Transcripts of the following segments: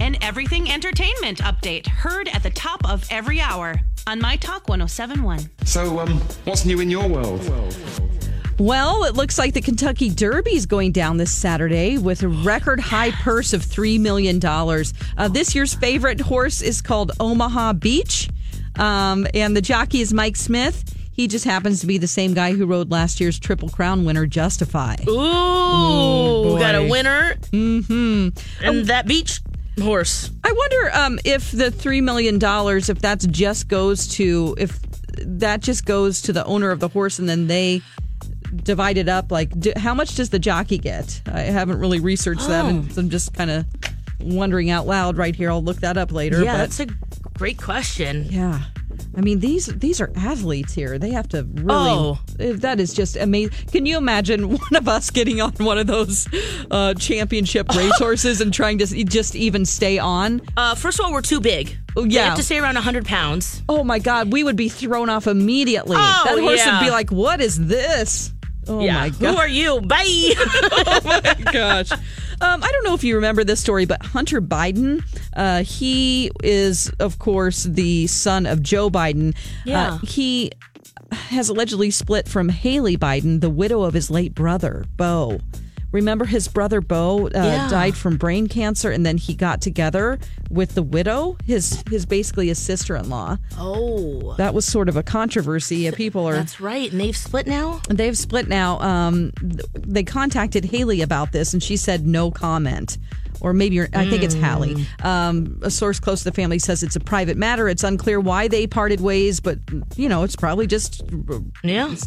An everything entertainment update heard at the top of every hour on My Talk 107.1. So, what's new in your world? Well, it looks like the Kentucky Derby is going down this Saturday with a record high purse of $3 million. This year's favorite horse is called Omaha Beach, and the jockey is Mike Smith. He just happens to be the same guy who rode last year's Triple Crown winner, Justify. Ooh, got a winner. Mm-hmm. And that beach horse. I wonder if the $3 million, if that just goes to the owner of the horse and then they divide it up. Like, how much does the jockey get? I haven't really researched that, and I'm just kind of wondering out loud right here. I'll look that up later. Yeah, that's a great question. Yeah. I mean, these are athletes here. They have to really... Oh. That is just amazing. Can you imagine one of us getting on one of those championship racehorses and trying to just even stay on? First of all, we're too big. Yeah. We have to stay around 100 pounds. Oh, my God. We would be thrown off immediately. Oh, that horse would be like, what is this? Oh, yeah. My God. Who are you? Bye! Oh, my gosh. I don't know if you remember this story, but Hunter Biden, he is, of course, the son of Joe Biden. Yeah. He has allegedly split from Hallie Biden, the widow of his late brother, Beau. Remember his brother, Beau, died from brain cancer, and then he got together with the widow, his basically his sister-in-law. Oh. That was sort of a controversy. People are... That's right. And they've split now? They've split now. They contacted Hallie about this, and she said no comment. Or maybe I think it's Hallie. A source close to the family says it's a private matter. It's unclear why they parted ways, but, you know, it's probably just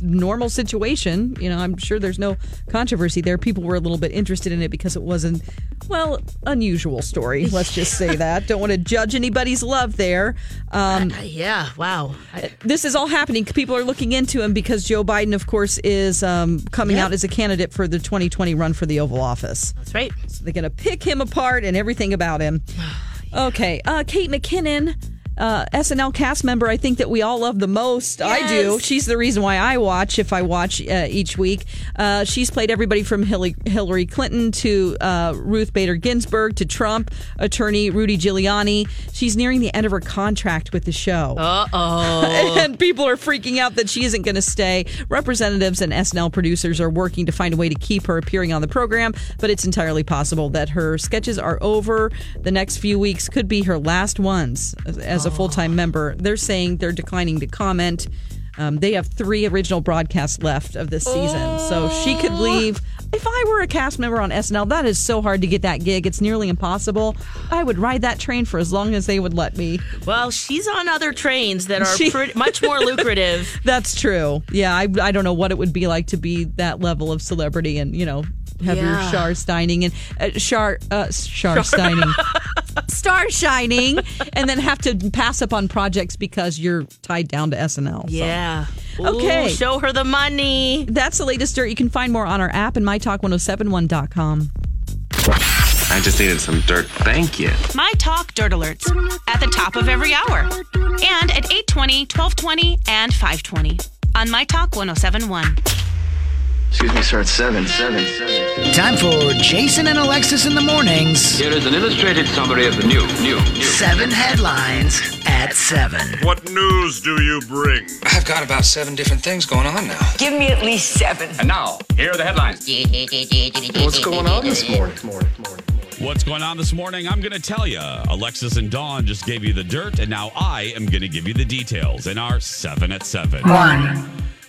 normal situation. You know, I'm sure there's no controversy there. People were a little bit interested in it because it was an, unusual story. Let's just say that. Don't want to judge anybody's love there. Wow. This is all happening. People are looking into him because Joe Biden, of course, is coming out as a candidate for the 2020 run for the Oval Office. That's right. So they're going to pick him apart and everything about him. Okay, Kate McKinnon, SNL cast member, I think that we all love the most. Yes. I do. She's the reason why I watch, if I watch each week. She's played everybody from Hillary Clinton to Ruth Bader Ginsburg to Trump attorney Rudy Giuliani. She's nearing the end of her contract with the show. Uh-oh. And people are freaking out that she isn't going to stay. Representatives and SNL producers are working to find a way to keep her appearing on the program, but it's entirely possible that her sketches are over. The next few weeks could be her last ones as a full-time member. They're saying they're declining to comment. They have 3 original broadcasts left of this season, so she could leave. If I were a cast member on SNL, that is so hard to get that gig. It's nearly impossible. I would ride that train for as long as they would let me. Well, she's on other trains that are much more lucrative. That's true. Yeah, I don't know what it would be like to be that level of celebrity and, you know, have your star shining, and then have to pass up on projects because you're tied down to SNL. So. Yeah. Ooh, okay. Show her the money. That's the latest dirt. You can find more on our app and mytalk1071.com. I just needed some dirt. Thank you. My Talk Dirt Alerts at the top of every hour and at 8:20, 12:20, and 5:20 on My Talk 107.1. Excuse me, sir, it's 7. Time for Jason and Alexis in the mornings. Here is an illustrated summary of the news. 7 headlines at 7. What news do you bring? I've got about 7 different things going on now. Give me at least 7. And now, here are the headlines. What's going on this morning? What's going on this morning? I'm going to tell you. Alexis and Dawn just gave you the dirt, and now I am going to give you the details in our 7 at 7.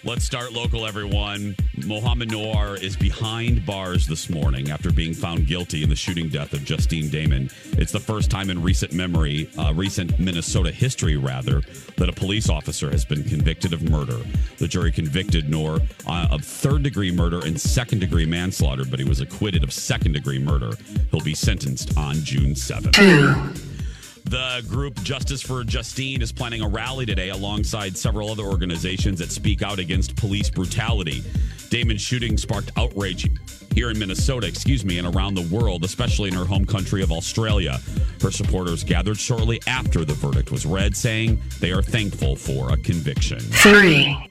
Let's start local, everyone. Mohamed Noor is behind bars this morning after being found guilty in the shooting death of Justine Damond. It's the first time in recent Minnesota history, rather, that a police officer has been convicted of murder. The jury convicted Noor of third-degree murder and second-degree manslaughter, but he was acquitted of second-degree murder. He'll be sentenced on June 7th. The group Justice for Justine is planning a rally today alongside several other organizations that speak out against police brutality. Damon's shooting sparked outrage here in Minnesota, and around the world, especially in her home country of Australia. Her supporters gathered shortly after the verdict was read, saying they are thankful for a conviction. 3.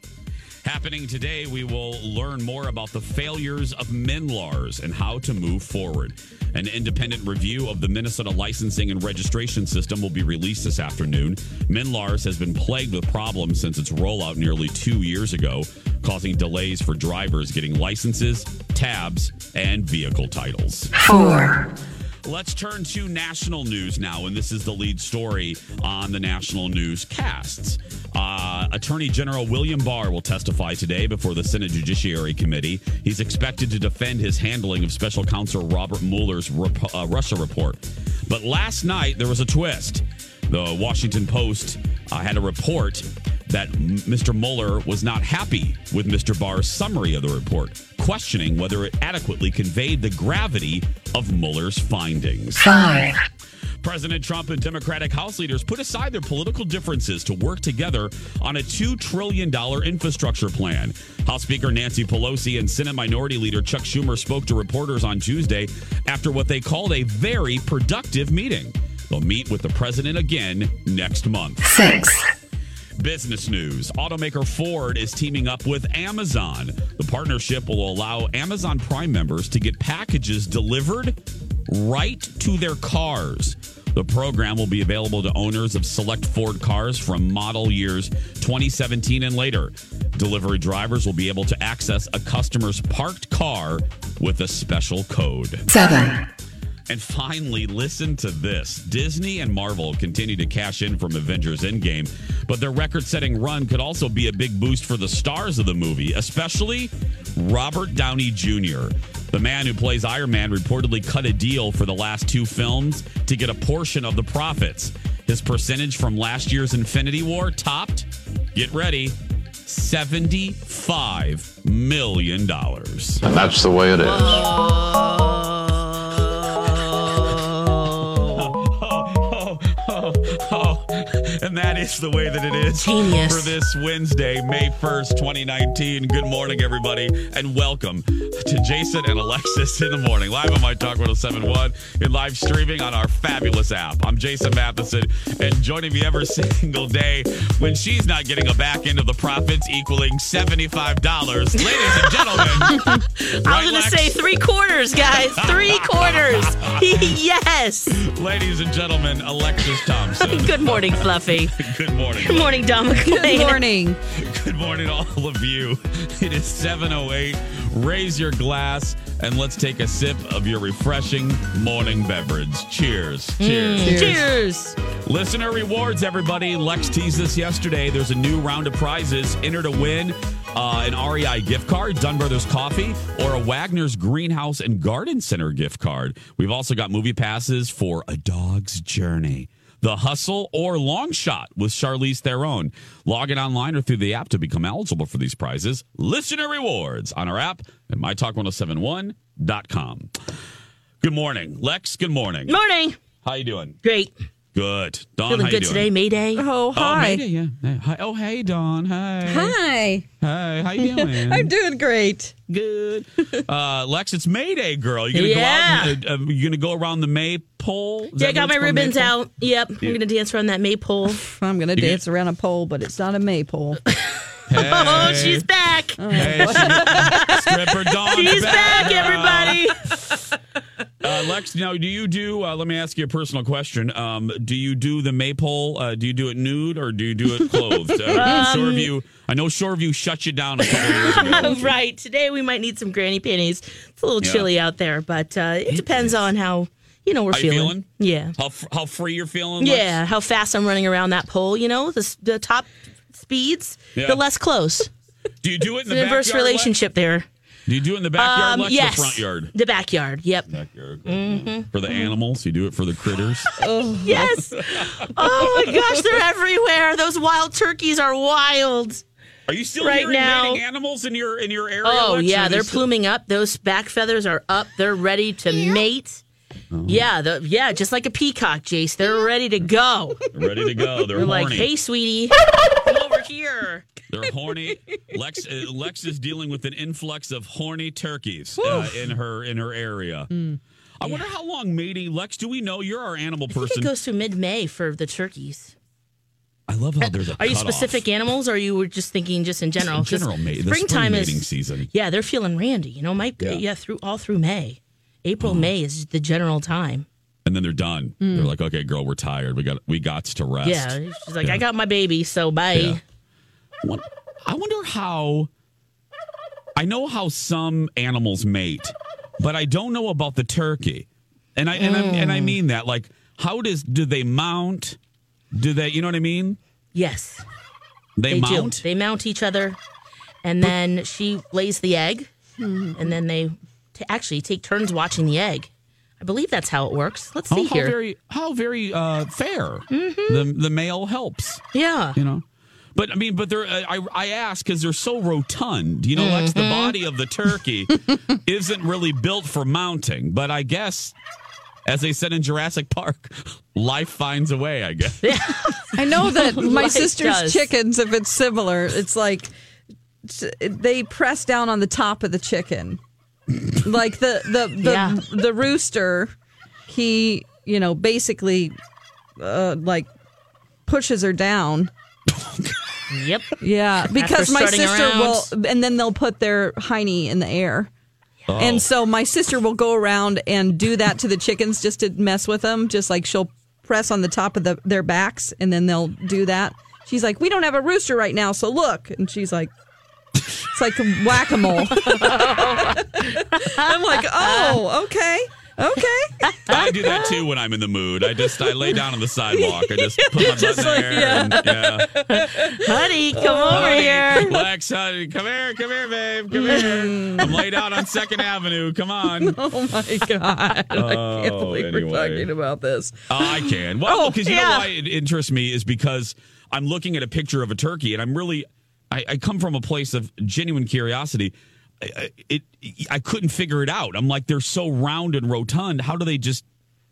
Happening today, we will learn more about the failures of MNLARs and how to move forward. An independent review of the Minnesota Licensing and Registration System will be released this afternoon. MNLARS has been plagued with problems since its rollout nearly 2 years ago, causing delays for drivers getting licenses, tabs, and vehicle titles. 4. Let's turn to national news now, and this is the lead story on the national newscasts. Attorney General William Barr will testify today before the Senate Judiciary Committee. He's expected to defend his handling of Special Counsel Robert Mueller's Russia report. But last night, there was a twist. The Washington Post had a report that Mr. Mueller was not happy with Mr. Barr's summary of the report, questioning whether it adequately conveyed the gravity of Mueller's findings. 5. President Trump and Democratic House leaders put aside their political differences to work together on a $2 trillion infrastructure plan. House Speaker Nancy Pelosi and Senate Minority Leader Chuck Schumer spoke to reporters on Tuesday after what they called a very productive meeting. They'll meet with the president again next month. 6. Business news. Automaker Ford is teaming up with Amazon. The partnership will allow Amazon Prime members to get packages delivered right to their cars. The program will be available to owners of select Ford cars from model years 2017 and later. Delivery drivers will be able to access a customer's parked car with a special code. 7. And finally, listen to this. Disney and Marvel continue to cash in from Avengers Endgame, but their record-setting run could also be a big boost for the stars of the movie, especially Robert Downey Jr. The man who plays Iron Man reportedly cut a deal for the last 2 films to get a portion of the profits. His percentage from last year's Infinity War topped, get ready, $75 million. And that's the way it is. And that is the way that it is. Genius. For this Wednesday, May 1st, 2019. Good morning, everybody, and welcome to Jason and Alexis in the morning, live on My Talk 107.1 and live streaming on our fabulous app. I'm Jason Matheson, and joining me every single day when she's not getting a back end of the profits equaling $75. Ladies and gentlemen. I was going to say 3/4, guys. 3/4. Yes. Ladies and gentlemen, Alexis Thompson. Good morning, Fluffy. Good morning. Good morning, Dom. Good morning. Good morning, all of you. It is 7:08. Raise your glass and let's take a sip of your refreshing morning beverage. Cheers. Cheers. Listener rewards, everybody. Lex teased this yesterday. There's a new round of prizes. Enter to win an REI gift card, Dunn Brothers Coffee, or a Wagner's Greenhouse and Garden Center gift card. We've also got movie passes for A Dog's Journey, The Hustle, or Long Shot with Charlize Theron. Log in online or through the app to become eligible for these prizes. Listener rewards on our app at mytalk1071.com. Good morning, Lex. Good morning. Morning. How you doing? Great. Good. Dawn, feeling how you doing? Today, May Day. Oh, hi. Oh, May Day, yeah. Hi. Oh, hey, Dawn. Hi. Hi. Hi. How you doing? I'm doing great. Good. Lex, it's May Day, girl. You're going to go out and, you're going to go around the maypole? Yeah, I got my ribbons out. Yep. Yeah. I'm going to dance around that maypole. I'm going to dance around a pole, but it's not a maypole. Hey. Oh, she's back. Hey, stripper Dawn's she's back, everybody. Lex, now, do you do, let me ask you a personal question. Do you do the maypole? Do you do it nude or do you do it clothed? Shoreview, I know Shoreview shut you down a couple years ago. Right. Today we might need some granny panties. It's a little chilly out there, but it depends on how, you know, we're feeling. Yeah. How free you're feeling? Lex? Yeah. How fast I'm running around that pole, you know, the top speeds, the less close. Do you do it in the backyard? It's an inverse relationship there. Do you do it in the backyard, Lex, or front yard? The backyard, yep. Backyard. Mm-hmm. For the animals, you do it for the critters? Oh. Yes. Oh, my gosh, they're everywhere. Those wild turkeys are wild. Are you still hearing mating animals in your area, Lex? Oh, yeah, they're pluming up. Those back feathers are up. They're ready to mate. Oh. Yeah, just like a peacock, Jace. They're ready to go. They're ready to go. They're horny. Like, hey, sweetie, come over here. They're horny. Lex is dealing with an influx of horny turkeys in her area. Mm. I wonder how long mating. Lex, do we know? You're our animal person. I think it goes to mid-May for the turkeys. I love how there's a cutoff. Are you specific animals, or are you just thinking just in general? Just in general, springtime is mating season. Yeah, they're feeling randy. You know, through May. April, May is the general time. And then they're done. Mm. They're like, okay, girl, we're tired. We got to rest. Yeah, she's like, I got my baby, so bye. Yeah. I wonder how... I know how some animals mate, but I don't know about the turkey. And I mean that. Like, how do they mount? Do they... You know what I mean? Yes. They mount? Do. They mount each other. And then she lays the egg. And then they... to actually take turns watching the egg. I believe that's how it works. Let's see here. How very fair. Mm-hmm. The male helps. Yeah. You know? But I mean, but they're I ask because they're so rotund. You know, Lex, the body of the turkey isn't really built for mounting. But I guess, as they said in Jurassic Park, life finds a way, I guess. Yeah. I know that my sister's chickens, if it's similar, it's like they press down on the top of the chicken. Like the rooster, he, you know, basically like pushes her down. Yep. Yeah, because my sister will, and then they'll put their hiney in the air. Oh. And so my sister will go around and do that to the chickens just to mess with them, just like she'll press on the top of their backs and then they'll do that. She's like, "We don't have a rooster right now, so look." And she's like, it's like whack-a-mole. I'm like, oh, okay. I do that too when I'm in the mood. I lay down on the sidewalk. I just put my butt in there. Honey, come over here. Lex, honey, come here, babe, come here. I'm laid out on 2nd Avenue. Come on. Oh, my God. I can't believe we're talking about this. I can. Well, because you know why it interests me is because I'm looking at a picture of a turkey, and I'm really... I come from a place of genuine curiosity. I couldn't figure it out. I'm like, they're so round and rotund. How do they do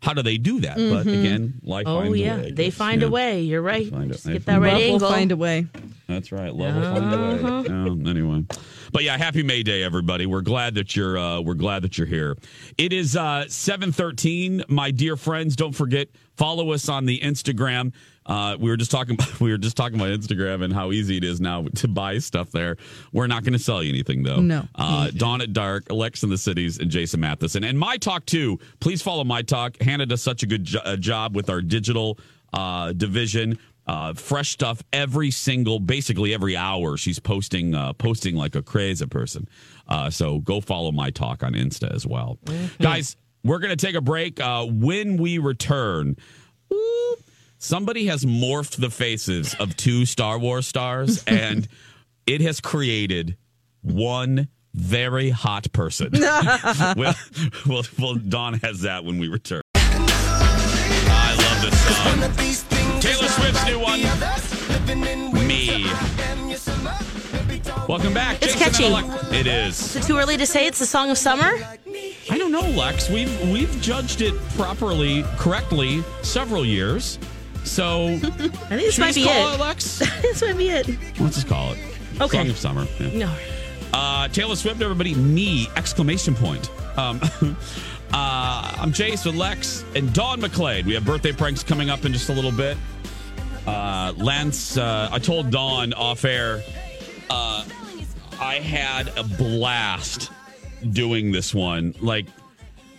that? Mm-hmm. But again, life finds a way. They find a way. You're right. Just get that right angle. Love will find a way. That's right. Love will find a way. Anyway. But yeah, happy May Day, everybody. We're glad that you're here. It is 7:13, my dear friends. Don't forget, follow us on the Instagram. We were just talking about Instagram and how easy it is now to buy stuff there. We're not going to sell you anything, though. No. Dawn at Dark, Lex in the Cities, and Jason Matheson. And My Talk, too. Please follow My Talk. Hannah does such a good job with our digital division. Fresh stuff basically every hour. She's posting like a crazy person. So go follow My Talk on Insta as well. Mm-hmm. Guys, we're going to take a break. When we return... Somebody has morphed the faces of 2 Star Wars stars, and it has created one very hot person. Well, Dawn has that when we return. I love this song. Taylor Swift's new one. Me. Welcome back. It's Jason catchy. It is. Is it too early to say it's the song of summer? I don't know, Lex. We've judged it correctly, several years. So, I think this might be it. Lex? This might be it. Let's just call it. Okay. Song of summer. Yeah. No. Taylor Swift, everybody, me! ! I'm Jace with Lex and Dawn McClain. We have birthday pranks coming up in just a little bit. Lance, I told Dawn off air I had a blast doing this one. Like,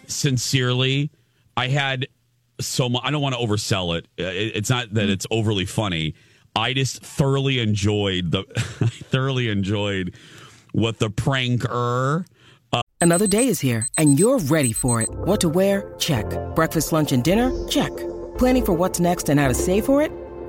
sincerely, I had so much. I don't want to oversell it. It's not that it's overly funny. I just thoroughly enjoyed what the pranker. Another day is here, and you're ready for it. What to wear? Check. Breakfast, lunch, and dinner? Check. Planning for what's next and how to save for it?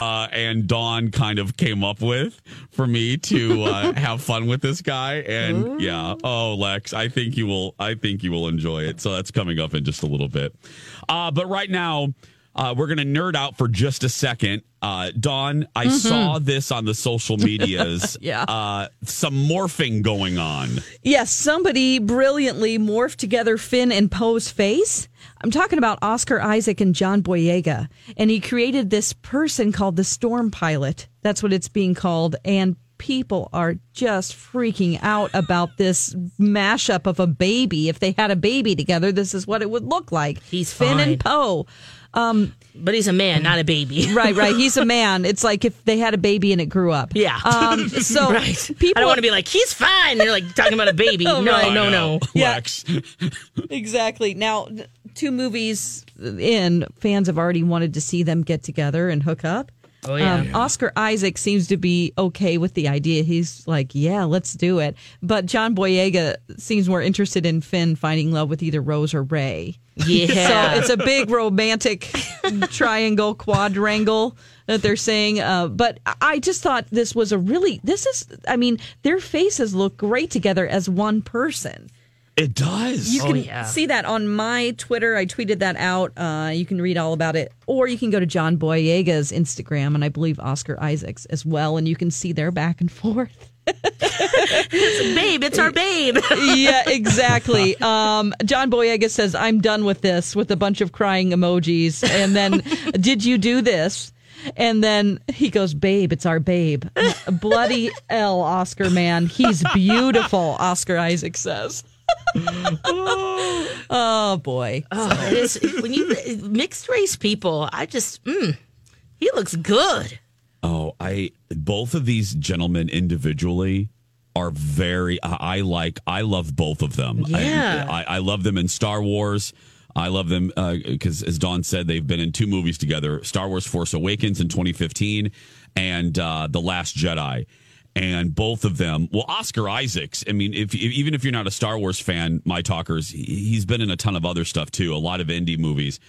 And Dawn kind of came up with for me to have fun with this guy, and ooh. Yeah, oh Lex, I think you will enjoy it. So that's coming up in just a little bit. But right now, we're gonna nerd out for just a second. Dawn, I saw this on the social medias. Yeah. Some morphing going on. Yes, somebody brilliantly morphed together Finn and Poe's face. I'm talking about Oscar Isaac and John Boyega. And he created this person called the Storm Pilot. That's what it's being called. And people are just freaking out about this mashup of a baby. If they had a baby together, this is what it would look like. He's Finn fine. And Poe. But he's a man, not a baby. Right. He's a man. It's like if they had a baby and it grew up. Yeah. So right. People, I don't want to be like, he's fine. They're like talking about a baby. No. Yeah. Lex. Exactly. Now, two movies in, fans have already wanted to see them get together and hook up. Oh, yeah. Oscar Isaac seems to be okay with the idea. He's like, yeah, let's do it. But John Boyega seems more interested in Finn finding love with either Rose or Ray. Yeah. So it's a big romantic triangle, quadrangle that they're saying. But I just thought their faces look great together as one person. It does. You can see that on my Twitter. I tweeted that out. You can read all about it. Or you can go to John Boyega's Instagram, and I believe Oscar Isaac's as well, and you can see their back and forth. It's our babe. Yeah, exactly. John Boyega says, I'm done with this, with a bunch of crying emojis. And then, did you do this? And then he goes, babe, it's our babe. Bloody L, Oscar, man. He's beautiful, Oscar Isaac says. Oh boy! Oh, when you mixed race people, I just he looks good. Oh, both of these gentlemen individually are very. I love both of them. Yeah, I love them in Star Wars. I love them because, as Dawn said, they've been in two movies together: Star Wars: Force Awakens in 2015 and The Last Jedi. And both of them, well, Oscar Isaacs, I mean, even if you're not a Star Wars fan, my talkers, he's been in a ton of other stuff, too, a lot of indie movies.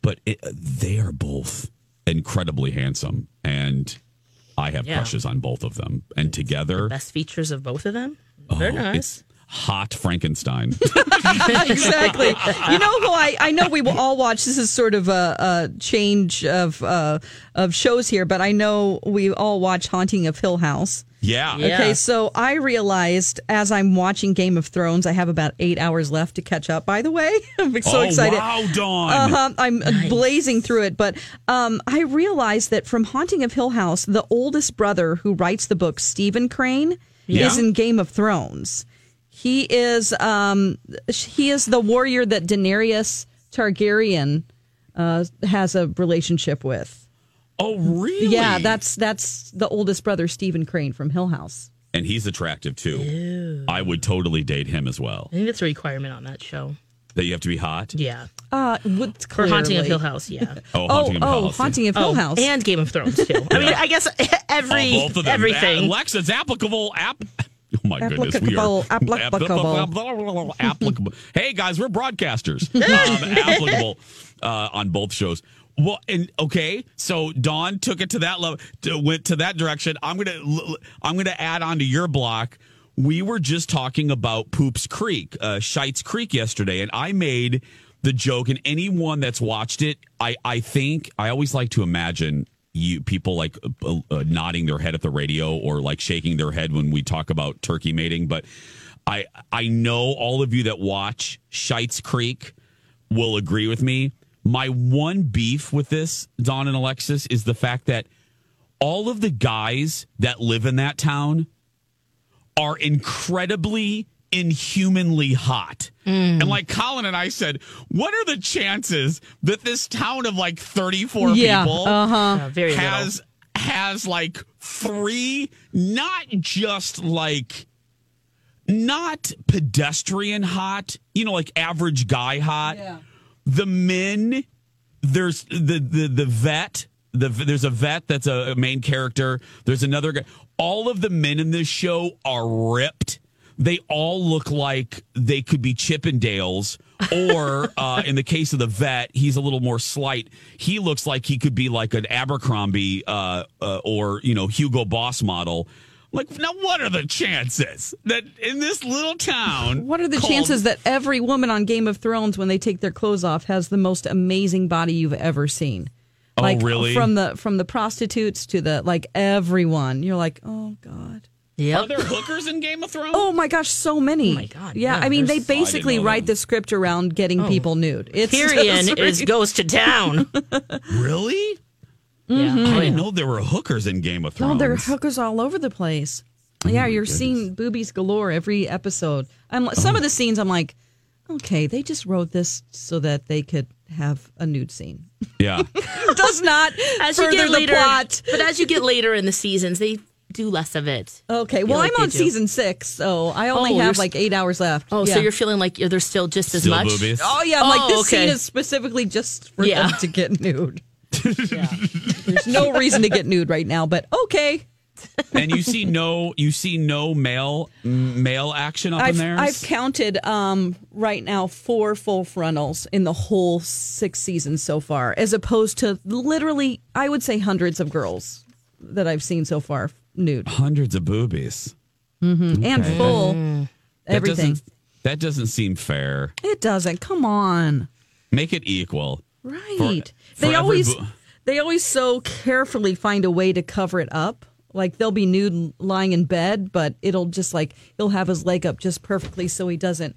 But they are both incredibly handsome, and I have crushes on both of them. And together... The best features of both of them? They're nice. Hot Frankenstein. Exactly. You know who I know we will all watch. This is sort of a change of shows here, but I know we all watch Haunting of Hill House. Yeah. Okay, so I realized as I'm watching Game of Thrones, I have about 8 hours left to catch up, by the way. I'm so excited. Wow, Dawn. I'm blazing through it. But I realized that from Haunting of Hill House, the oldest brother who writes the book, Stephen Crane, is in Game of Thrones. He is the warrior that Daenerys Targaryen has a relationship with. Oh, really? Yeah, that's the oldest brother, Stephen Crane from Hill House, and he's attractive too. Ew. I would totally date him as well. I think that's a requirement on that show that you have to be hot. Yeah, for Haunting of Hill House. Yeah. Haunting of Hill House and Game of Thrones too. Yeah. I mean, I guess everything. Lex, it's applicable. Oh my goodness, we are applicable. Hey guys, we're broadcasters. Applicable on both shows. Well, and okay, so Dawn took it to that level, went to that direction. I'm gonna add on to your block. We were just talking about Poops Creek, Shites Creek yesterday, and I made the joke. And anyone that's watched it, I think I always like to imagine you people like nodding their head at the radio or like shaking their head when we talk about turkey mating. But I know all of you that watch Shites Creek will agree with me. My one beef with this, Don and Alexis, is the fact that all of the guys that live in that town are incredibly, inhumanly hot. Mm. And like Colin and I said, what are the chances that this town of like 34 people has like three, not just like... not pedestrian hot, you know, like average guy hot. Yeah. The men, there's the vet. There's a vet that's a main character. There's another guy. All of the men in this show are ripped. They all look like they could be Chippendales. Or in the case of the vet, he's a little more slight. He looks like he could be like an Abercrombie or, you know, Hugo Boss model. Like, now what are the chances that in this little town... what are the chances that every woman on Game of Thrones, when they take their clothes off, has the most amazing body you've ever seen? Oh, like, really? From the prostitutes to the, like, everyone. You're like, oh, God. Yep. Are there hookers in Game of Thrones? Oh, my gosh, so many. Oh, my God. Yeah, I mean, they basically write the script around getting people nude. Tyrion goes to town. Really? Mm-hmm. Yeah. I didn't know there were hookers in Game of Thrones. No, there are hookers all over the place. Oh yeah, you're seeing boobies galore every episode. Some of the scenes, I'm like, okay, they just wrote this so that they could have a nude scene. Yeah. Does not further the plot. But as you get later in the seasons, they do less of it. Okay, well, I'm on season 6, so I only have like 8 hours left. Oh, yeah. So you're feeling like there's still just as much? Boobies? Oh, yeah, I'm like, this scene is specifically just for them to get nude. Yeah. There's no reason to get nude right now, but okay. And you see no male action up in there? I've counted right now 4 full frontals in the whole 6 seasons so far, as opposed to literally, I would say, hundreds of girls that I've seen so far nude. Hundreds of boobies. Mm-hmm. Okay. And full everything. That doesn't seem fair. It doesn't. Come on. Make it equal. Right. They always so carefully find a way to cover it up. Like they'll be nude lying in bed, but it'll just like he'll have his leg up just perfectly so he doesn't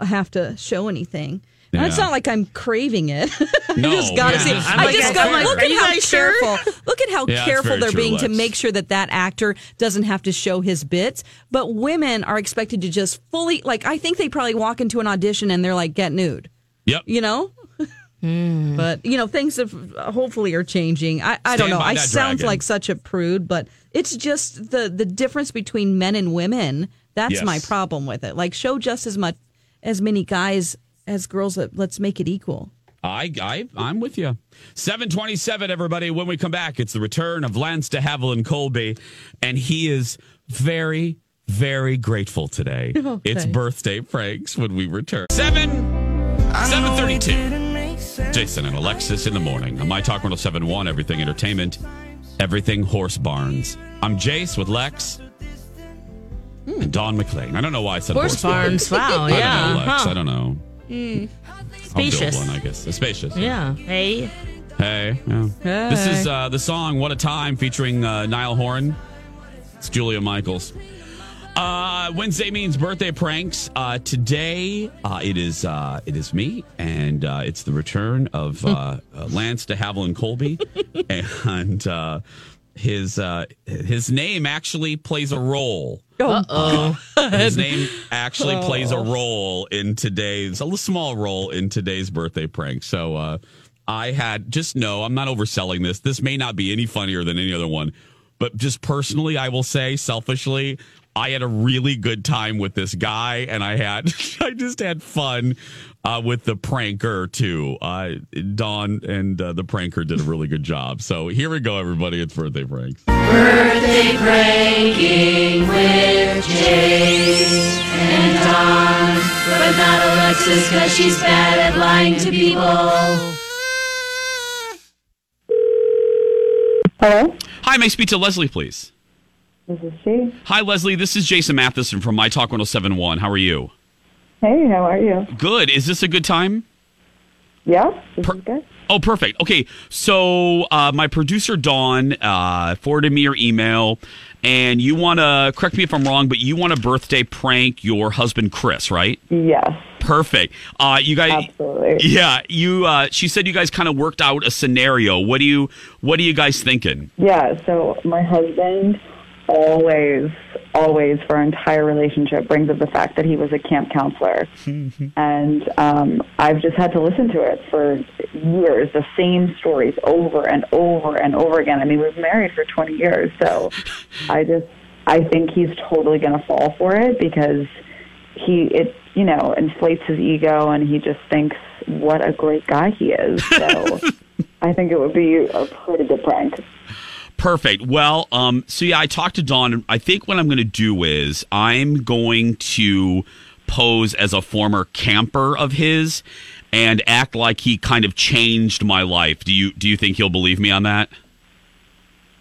have to show anything. Yeah. And it's not like I'm craving it. No, I just got to see. I just got look at how careful. Look at how careful they're being to make sure that that actor doesn't have to show his bits. But women are expected to just fully like. I think they probably walk into an audition and they're like, get nude. Yep. You know. Mm. But, you know, things have hopefully are changing. I don't know. I sound like such a prude, but it's just the difference between men and women. That's my problem with it. Like, show just as many guys as girls. Let's make it equal. I'm with you. 7:27, everybody. When we come back, it's the return of Lance de Havilland Colby. And he is very, very grateful today. Okay. It's birthday pranks when we return. 7:32. Jason and Alexis in the morning on My Talk 107.1, everything entertainment, everything horse barns. I'm Jace with Lex and Don McLean. I don't know why I said horse barns. Wow, I don't know, Lex. Huh. I don't know. Mm. Spacious. I'll build one, I guess. It's spacious. Yeah. Hey. Yeah. Hey. This is the song What a Time featuring Niall Horan. It's Julia Michaels. Wednesday means birthday pranks. Today, it is me, and it's the return of Lance de Havilland Colby, and his name actually plays a role. His name actually plays a role in today's a small role in today's birthday prank. So I'm not overselling this. This may not be any funnier than any other one, but just personally, I will say selfishly. I had a really good time with this guy, and I just had fun with the pranker, too. Dawn and the pranker did a really good job. So here we go, everybody. It's Birthday Pranks. Birthday Pranking with Jace and Dawn, but not Alexis because she's bad at lying to people. Hello? Hi, may I speak to Leslie, please? This is she. Hi, Leslie. This is Jason Matheson from My Talk 107.1. How are you? Hey, how are you? Good. Is this a good time? Yeah, this is good. Oh, perfect. Okay, so my producer, Dawn, forwarded me your email, and you want to, correct me if I'm wrong, but you want to birthday prank your husband, Chris, right? Yes. Perfect. You guys, absolutely. Yeah, you. She said you guys kind of worked out a scenario. What are you guys thinking? Yeah, so my husband always for our entire relationship brings up the fact that he was a camp counselor. And I've just had to listen to it for years, the same stories over and over and over again. I mean, we've married for 20 years, so I think he's totally going to fall for it because it inflates his ego and he just thinks what a great guy he is. So I think it would be a pretty good prank. Perfect. Well, I talked to Dawn, and I think what I'm going to do is I'm going to pose as a former camper of his and act like he kind of changed my life. Do you think he'll believe me on that?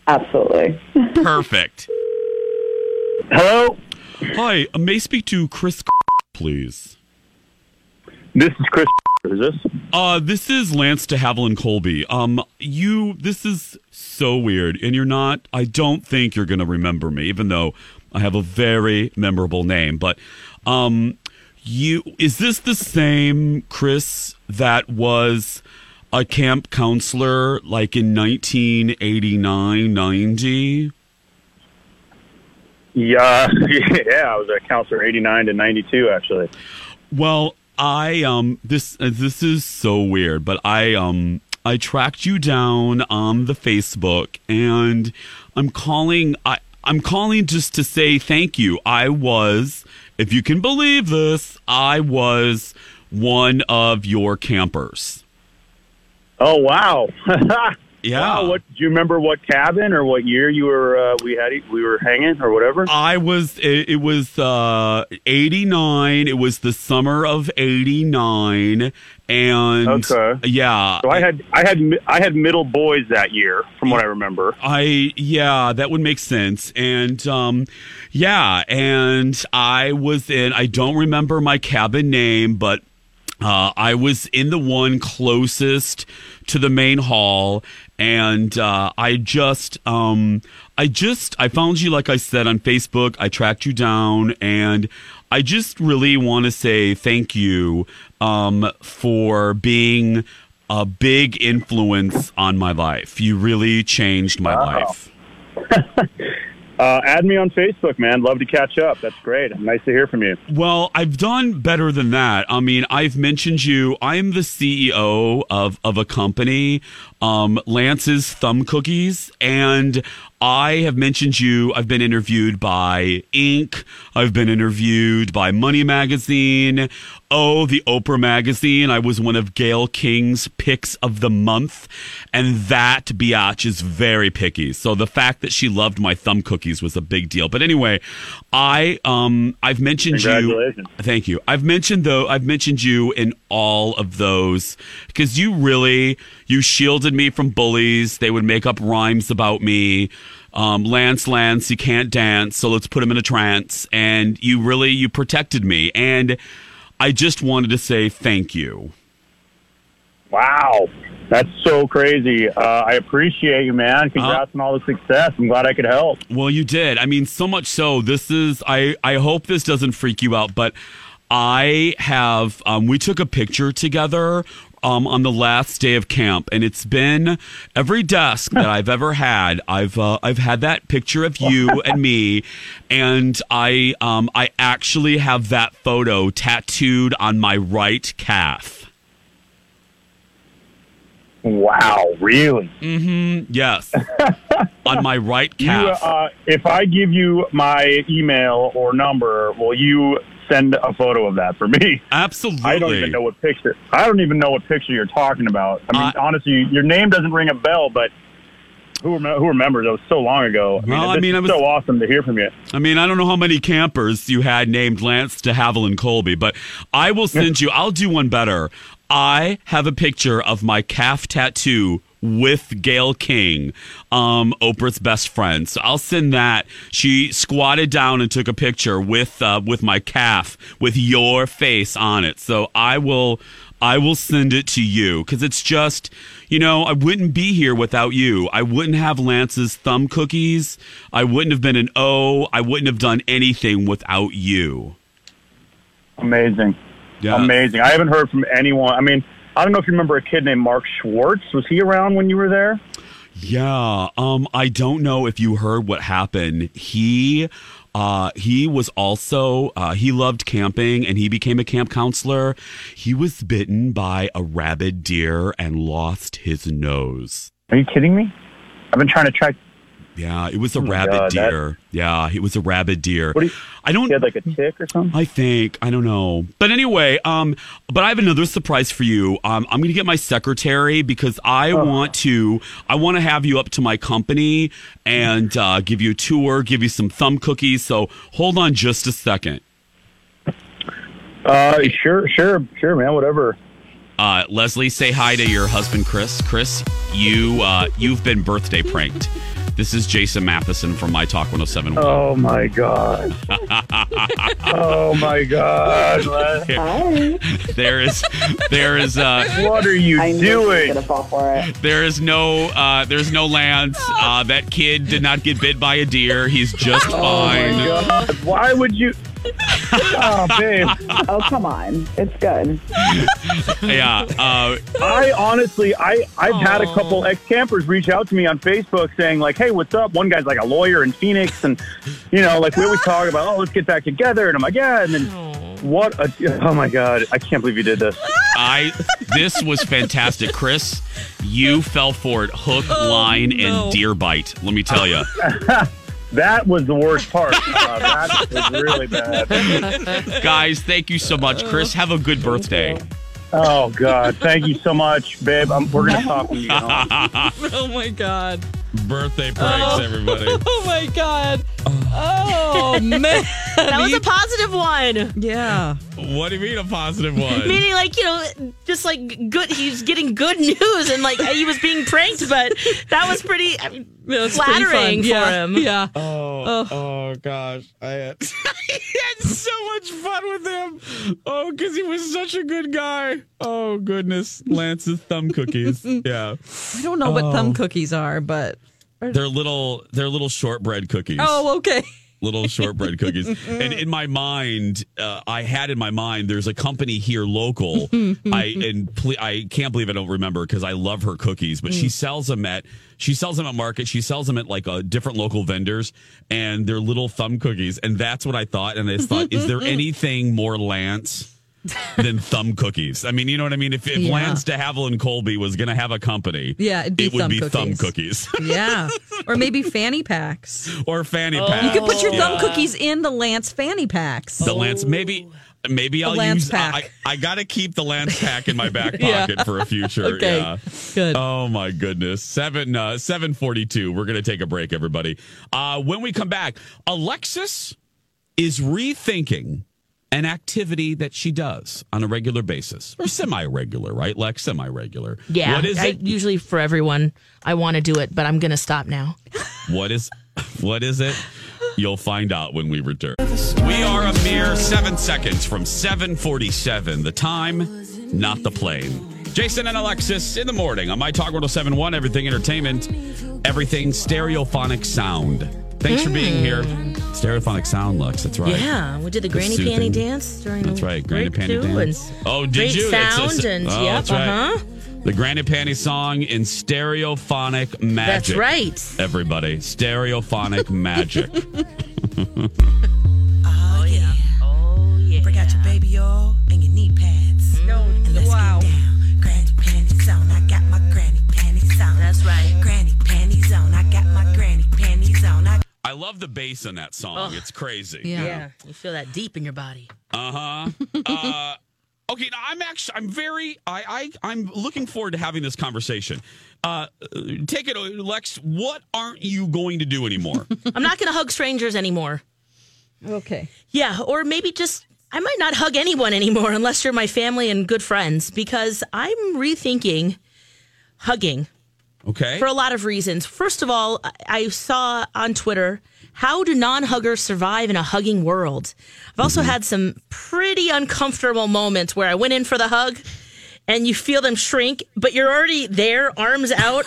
Absolutely. Perfect. Hello? Hi, may I speak to Chris, please? This is Chris. Is this? This is Lance de Havilland Colby. This is so weird, and I don't think you're going to remember me, even though I have a very memorable name. But, is this the same Chris that was a camp counselor like in 1989, 90? Yeah, I was a counselor 89 to 92, actually. Well, this is so weird, but I tracked you down on the Facebook, and I'm calling just to say thank you. If you can believe this, I was one of your campers. Oh, wow. Yeah. Wow, do you remember what cabin or what year you were? We were hanging or whatever. It was 89. It was the summer of 89, and okay. Yeah. So I had middle boys that year, from what I remember. That would make sense, and and I was in. I don't remember my cabin name, but I was in the one closest to the main hall. And I found you, like I said, on Facebook. I tracked you down, and I just really want to say thank you for being a big influence on my life. You really changed my life. Add me on Facebook, man. Love to catch up. That's great. Nice to hear from you. Well, I've done better than that. I mean, I've mentioned you. I'm the CEO of a company, Lance's Thumb Cookies, and I have mentioned you. I've been interviewed by Inc. I've been interviewed by Money Magazine. Oh, the Oprah Magazine. I was one of Gayle King's picks of the month. And that biatch is very picky. So the fact that she loved my thumb cookies was a big deal. But anyway, I've mentioned you. Thank you. I've mentioned you in all of those because you shielded me from bullies. They would make up rhymes about me. Lance, he can't dance, so let's put him in a trance. And you protected me. And I just wanted to say thank you. Wow. That's so crazy. I appreciate you, man. Congrats on all the success. I'm glad I could help. Well, you did. I mean, so much so. I hope this doesn't freak you out, but we took a picture together on the last day of camp, and it's been every desk that I've ever had. I've had that picture of you and me, and I actually have that photo tattooed on my right calf. Wow! Really? Mm-hmm. Yes. On my right calf. If I give you my email or number, will you send a photo of that for me? Absolutely. I don't even know what picture you're talking about. I mean, honestly, your name doesn't ring a bell, but who remembers? It was so long ago. It was so awesome to hear from you. I mean, I don't know how many campers you had named Lance de Havilland Colby, but I will send you. I'll do one better. I have a picture of my calf tattoo with Gayle King, Oprah's best friend. So I'll send that. She squatted down and took a picture with my calf with your face on it. So I will send it to you, because it's just, you know, I wouldn't be here without you. I wouldn't have Lance's thumb cookies. I wouldn't have been an O. I wouldn't have done anything without you. Amazing. Yeah. Amazing. I haven't heard from anyone. I mean, I don't know if you remember a kid named Mark Schwartz. Was he around when you were there? Yeah. I don't know if you heard what happened. He was also, he loved camping, and he became a camp counselor. He was bitten by a rabid deer and lost his nose. Are you kidding me? I've been trying to track. Yeah, it was a rabid deer. Yeah, it was a rabid deer. He had like a tick or something? I think. I don't know. But anyway, but I have another surprise for you. I'm going to get my secretary, because I want to have you up to my company and give you a tour, give you some thumb cookies. So hold on just a second. Sure, man, whatever. Leslie, say hi to your husband, Chris. Chris, you've been birthday pranked. This is Jason Matheson from My Talk 107.1. Oh, my God. Oh, my God. Hi. There is. What are you doing? Gonna fall for it. There's no Lance. That kid did not get bit by a deer. He's just fine. Oh, my God. Why would you? Oh, babe. Oh, come on. It's good. Yeah. I've had a couple ex-campers reach out to me on Facebook saying, like, hey, what's up? One guy's like a lawyer in Phoenix, and, you know, like, we always talk about, let's get back together. And I'm like, yeah. And then oh, my God. I can't believe you did this. This was fantastic. Chris, you fell for it. Hook, line, and deer bite. Let me tell you. That was the worst part. That was really bad. Guys, thank you so much. Chris, have a good birthday. Oh, God. Thank you so much, babe. We're going to talk when you get home. Oh, my God. Birthday pranks, everybody. Oh, my God. Oh, man. That was a positive one. Yeah. What do you mean a positive one? Meaning, like, you know, just like good. He was getting good news, and like he was being pranked, but that was pretty flattering for him. Yeah. Oh gosh. He had so much fun with him. Oh, because he was such a good guy. Oh, goodness. Lance's thumb cookies. Yeah. I don't know what thumb cookies are, but. They're little shortbread cookies. Oh, okay. Little shortbread cookies. And in my mind, there's a company here local. I can't believe I don't remember, because I love her cookies, but she sells them at market. She sells them at like different local vendors, and they're little thumb cookies. And that's what I thought. And I thought, is there anything more Lance than thumb cookies? I mean, you know what I mean? If Lance de Havilland Colby was going to have a company, it would be thumb cookies. Yeah. Or maybe fanny packs. Or fanny packs. You could put your thumb cookies in the Lance fanny packs. The Lance, maybe I'll use... I got to keep the Lance pack in my back pocket for a future. Okay, yeah. Good. Oh, my goodness. 7:42. We're going to take a break, everybody. When we come back, Alexis is rethinking an activity that she does on a regular basis, or semi-regular, right? Like semi-regular. Yeah. What is it? Usually for everyone, I want to do it, but I'm going to stop now. What is it? You'll find out when we return. We are a mere 7 seconds from 7:47. The time, not the plane. Jason and Alexis in the morning on My Talk 107.1, everything entertainment, everything stereophonic sound. Thanks for being here. Stereophonic sound, Lux. That's right. Yeah, we did the granny panty dance during the break. That's right, granny panty dance. Oh, did you? Sound and yep, uh huh. The granny panty song in stereophonic magic. That's right, everybody. Stereophonic magic. Oh yeah, oh yeah. Break out your baby oil and your knee pads. No, and let's get down. Granny panty sound. I got my granny panty sound. That's right. Granny panty zone. I got my granny panty zone. I love the bass in that song. Oh, it's crazy. Yeah. You feel that deep in your body. Uh-huh. Okay, now I'm looking forward to having this conversation. Take it, Lex. What aren't you going to do anymore? I'm not going to hug strangers anymore. Okay. Yeah, or maybe just, I might not hug anyone anymore unless you're my family and good friends, because I'm rethinking hugging. Okay. For a lot of reasons. First of all, I saw on Twitter, how do non-huggers survive in a hugging world? I've also had some pretty uncomfortable moments where I went in for the hug and you feel them shrink, but you're already there, arms out,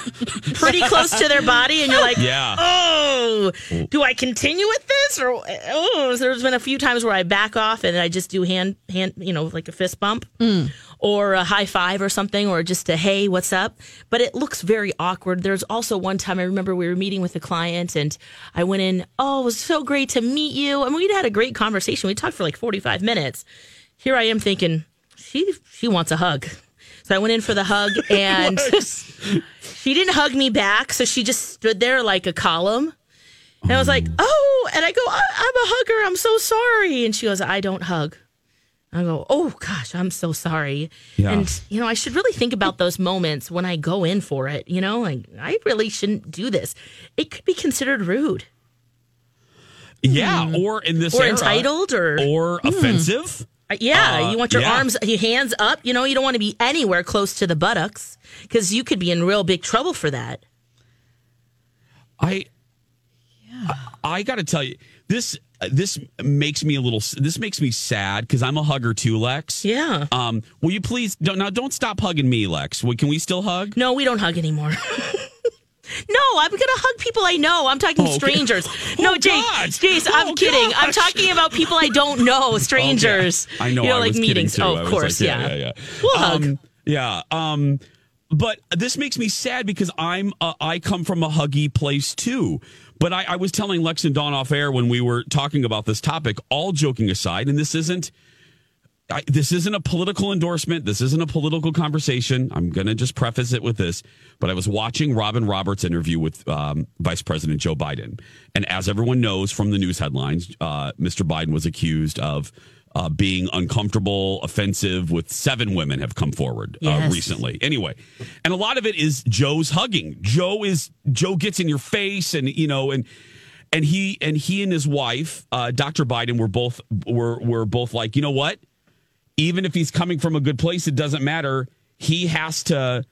pretty close to their body, and you're like, yeah. Oh, do I continue with this? Or there's been a few times where I back off and I just do hand, you know, like a fist bump or a high five or something, or just a, hey, what's up? But it looks very awkward. There's also one time I remember we were meeting with a client and I went in, oh, it was so great to meet you. And we'd had a great conversation. We talked for like 45 minutes. Here I am thinking, she wants a hug. So I went in for the hug, and she didn't hug me back, so she just stood there like a column. And I was like, oh, and I go, I'm a hugger, I'm so sorry. And she goes, I don't hug. I go, oh, gosh, I'm so sorry. Yeah. And, you know, I should really think about those moments when I go in for it, you know? Like, I really shouldn't do this. It could be considered rude. Yeah, or in this era. Or entitled. Or offensive. Yeah, you want your arms, your hands up. You know, you don't want to be anywhere close to the buttocks because you could be in real big trouble for that. I got to tell you, this makes me sad because I'm a hugger too, Lex. Yeah. Will you please don't stop hugging me, Lex? Can we still hug? No, we don't hug anymore. No, I'm going to hug people I know. I'm talking strangers. Okay. No, Jake, I'm kidding. Gosh. I'm talking about people I don't know, strangers. Okay. I know, you know, I like was meetings. Too. Oh, of course, like, yeah. We'll hug. Yeah. But this makes me sad because I come from a huggy place too. But I was telling Lex and Dawn off air when we were talking about this topic, all joking aside, and this isn't a political endorsement. This isn't a political conversation. I'm going to just preface it with this. But I was watching Robin Roberts' interview with Vice President Joe Biden. And as everyone knows from the news headlines, Mr. Biden was accused of being uncomfortable, offensive with 7 women have come forward recently. Anyway, and a lot of it is Joe's hugging. Joe gets in your face and, you know, and he and his wife, Dr. Biden, were both like, you know what? Even if he's coming from a good place, it doesn't matter. He has to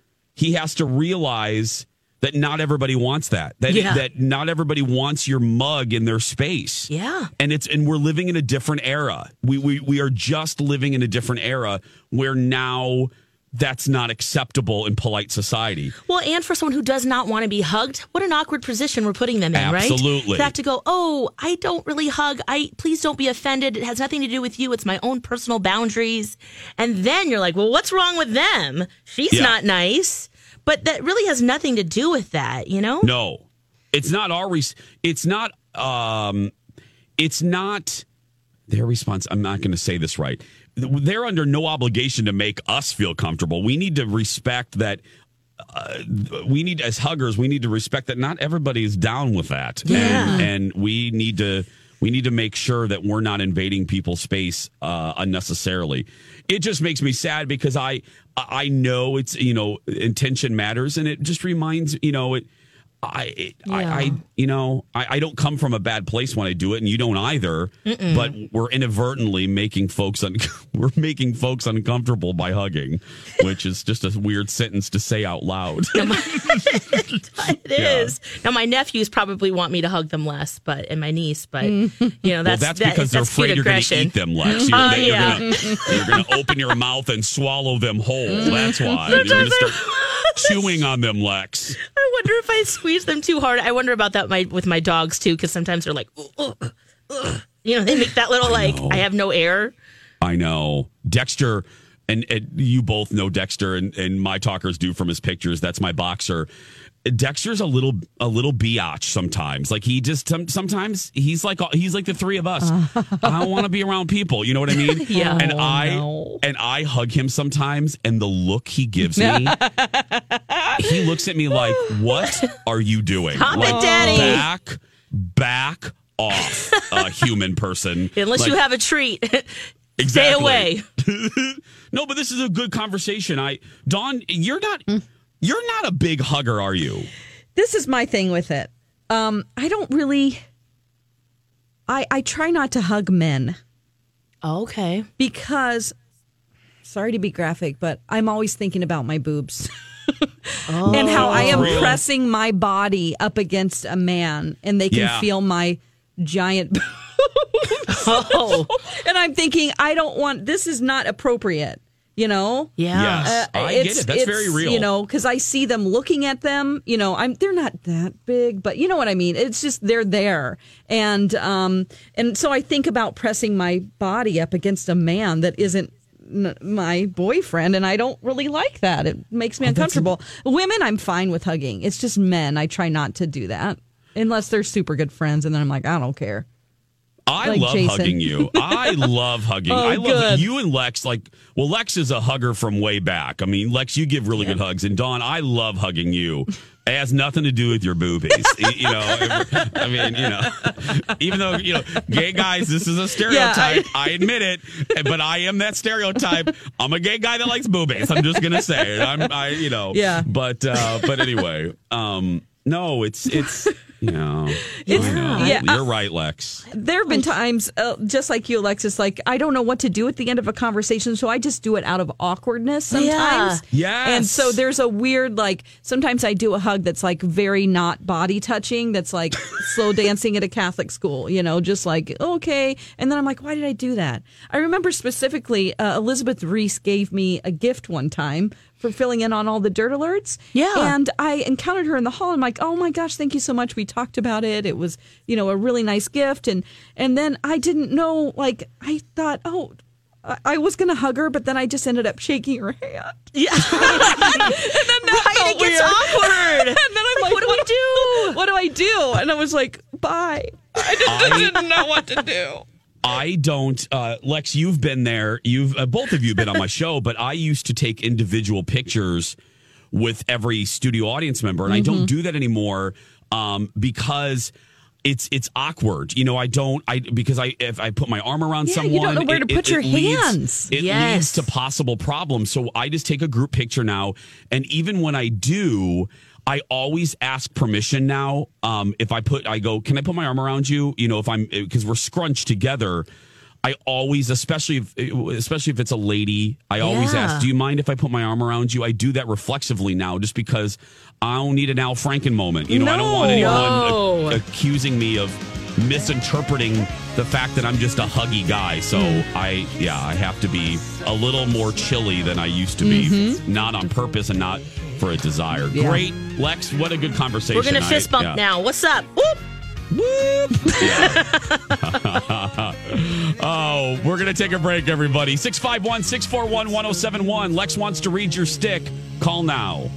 realize that not everybody wants that. That not everybody wants your mug in their space. Yeah. And we're living in a different era. We are just living in a different era where now that's not acceptable in polite society. Well, and for someone who does not want to be hugged, what an awkward position we're putting them in, right? Absolutely. They have to go, oh, I don't really hug. Please don't be offended. It has nothing to do with you. It's my own personal boundaries. And then you're like, well, what's wrong with them? She's not nice. But that really has nothing to do with that, you know? No. It's not our... it's not their response. I'm not going to say this right. They're under no obligation to make us feel comfortable. We need to respect that. As huggers, we need to respect that not everybody is down with that. Yeah. And we need to make sure that we're not invading people's space unnecessarily. It just makes me sad because I know it's, you know, intention matters, and it just reminds, you know, I don't come from a bad place when I do it, and you don't either. Mm-mm. But we're inadvertently making folks uncomfortable by hugging, which is just a weird sentence to say out loud. It is. Now my nephews probably want me to hug them less, and my niece, but you know because they're afraid you're going to eat them, Lex. You're going to open your mouth and swallow them whole. That's why you're going to start chewing on them, Lex. I wonder if I squeeze them too hard. I wonder about that with my dogs, too, because sometimes they're like, ugh. You know, they make that little, I have no air. I know. Dexter, and you both know Dexter, and my talkers do from his pictures. That's my boxer. Dexter's a little biatch sometimes. Like he just sometimes he's like the three of us. I don't want to be around people. You know what I mean? Yeah. And I hug him sometimes, and the look he gives me, he looks at me like, "What are you doing? Stop it, Daddy. Back off, a human person. Unless you have a treat." Exactly. Stay away. No, but this is a good conversation. Dawn, you're not. You're not a big hugger, are you? This is my thing with it. I don't really... I try not to hug men. Okay. Because, sorry to be graphic, but I'm always thinking about my boobs. and how I am pressing my body up against a man and they can feel my giant boobs. And I'm thinking, I don't want, this is not appropriate, you know? Yeah. Yes, I get it. That's very real. You know, because I see them looking at them, you know, they're not that big, but you know what I mean? It's just, they're there. And so I think about pressing my body up against a man that isn't my boyfriend, and I don't really like that. It makes me uncomfortable. Women, I'm fine with hugging. It's just men. I try not to do that unless they're super good friends, and then I'm like, I don't care. I love hugging you. I love hugging. I love you and Lex. Like, well, Lex is a hugger from way back. I mean, Lex, you give really good hugs. And Dawn, I love hugging you. It has nothing to do with your boobies. You know, I mean, you know, even though, you know, gay guys, this is a stereotype. Yeah, I admit it, but I am that stereotype. I'm a gay guy that likes boobies. I'm just going to say it. I you know, but anyway, no, it's. You're right, Lex. There have been times, just like you, Alexis, like I don't know what to do at the end of a conversation, so I just do it out of awkwardness sometimes. Yeah. Yes. And so there's a weird, like, sometimes I do a hug that's like very not body touching, that's like slow dancing at a Catholic school, you know, just like, okay. And then I'm like, why did I do that? I remember specifically Elizabeth Reese gave me a gift one time for filling in on all the dirt alerts. Yeah. And I encountered her in the hall. I'm like, oh my gosh, thank you so much. We talked about it. It was, you know, a really nice gift. And then I didn't know, like, I thought, oh, I was going to hug her, but then I just ended up shaking her hand. Yeah. And then that felt weird. Awkward. And then I'm like, what do I do? And I was like, bye. I didn't know what to do. I don't, Lex, you've been there. You've both of you been on my show, but I used to take individual pictures with every studio audience member, and I don't do that anymore because it's awkward. You know, if I put my arm around someone, you don't know where to put your hands. It leads to possible problems. So I just take a group picture now, and even when I do, I always ask permission now. If I go, can I put my arm around you? You know, because we're scrunched together. I always, especially if it's a lady, I always ask, do you mind if I put my arm around you? I do that reflexively now just because I don't need an Al Franken moment. You know, I don't want anyone accusing me of misinterpreting the fact that I'm just a huggy guy. So I have to be a little more chilly than I used to be. Mm-hmm. Not on purpose and not for a desire. Yeah. Great, Lex, what a good conversation. We're going to fist bump now. What's up? Whoop! Whoop! Yeah. Oh, we're going to take a break, everybody. 651-641-1071. Lex wants to read your stick. Call now.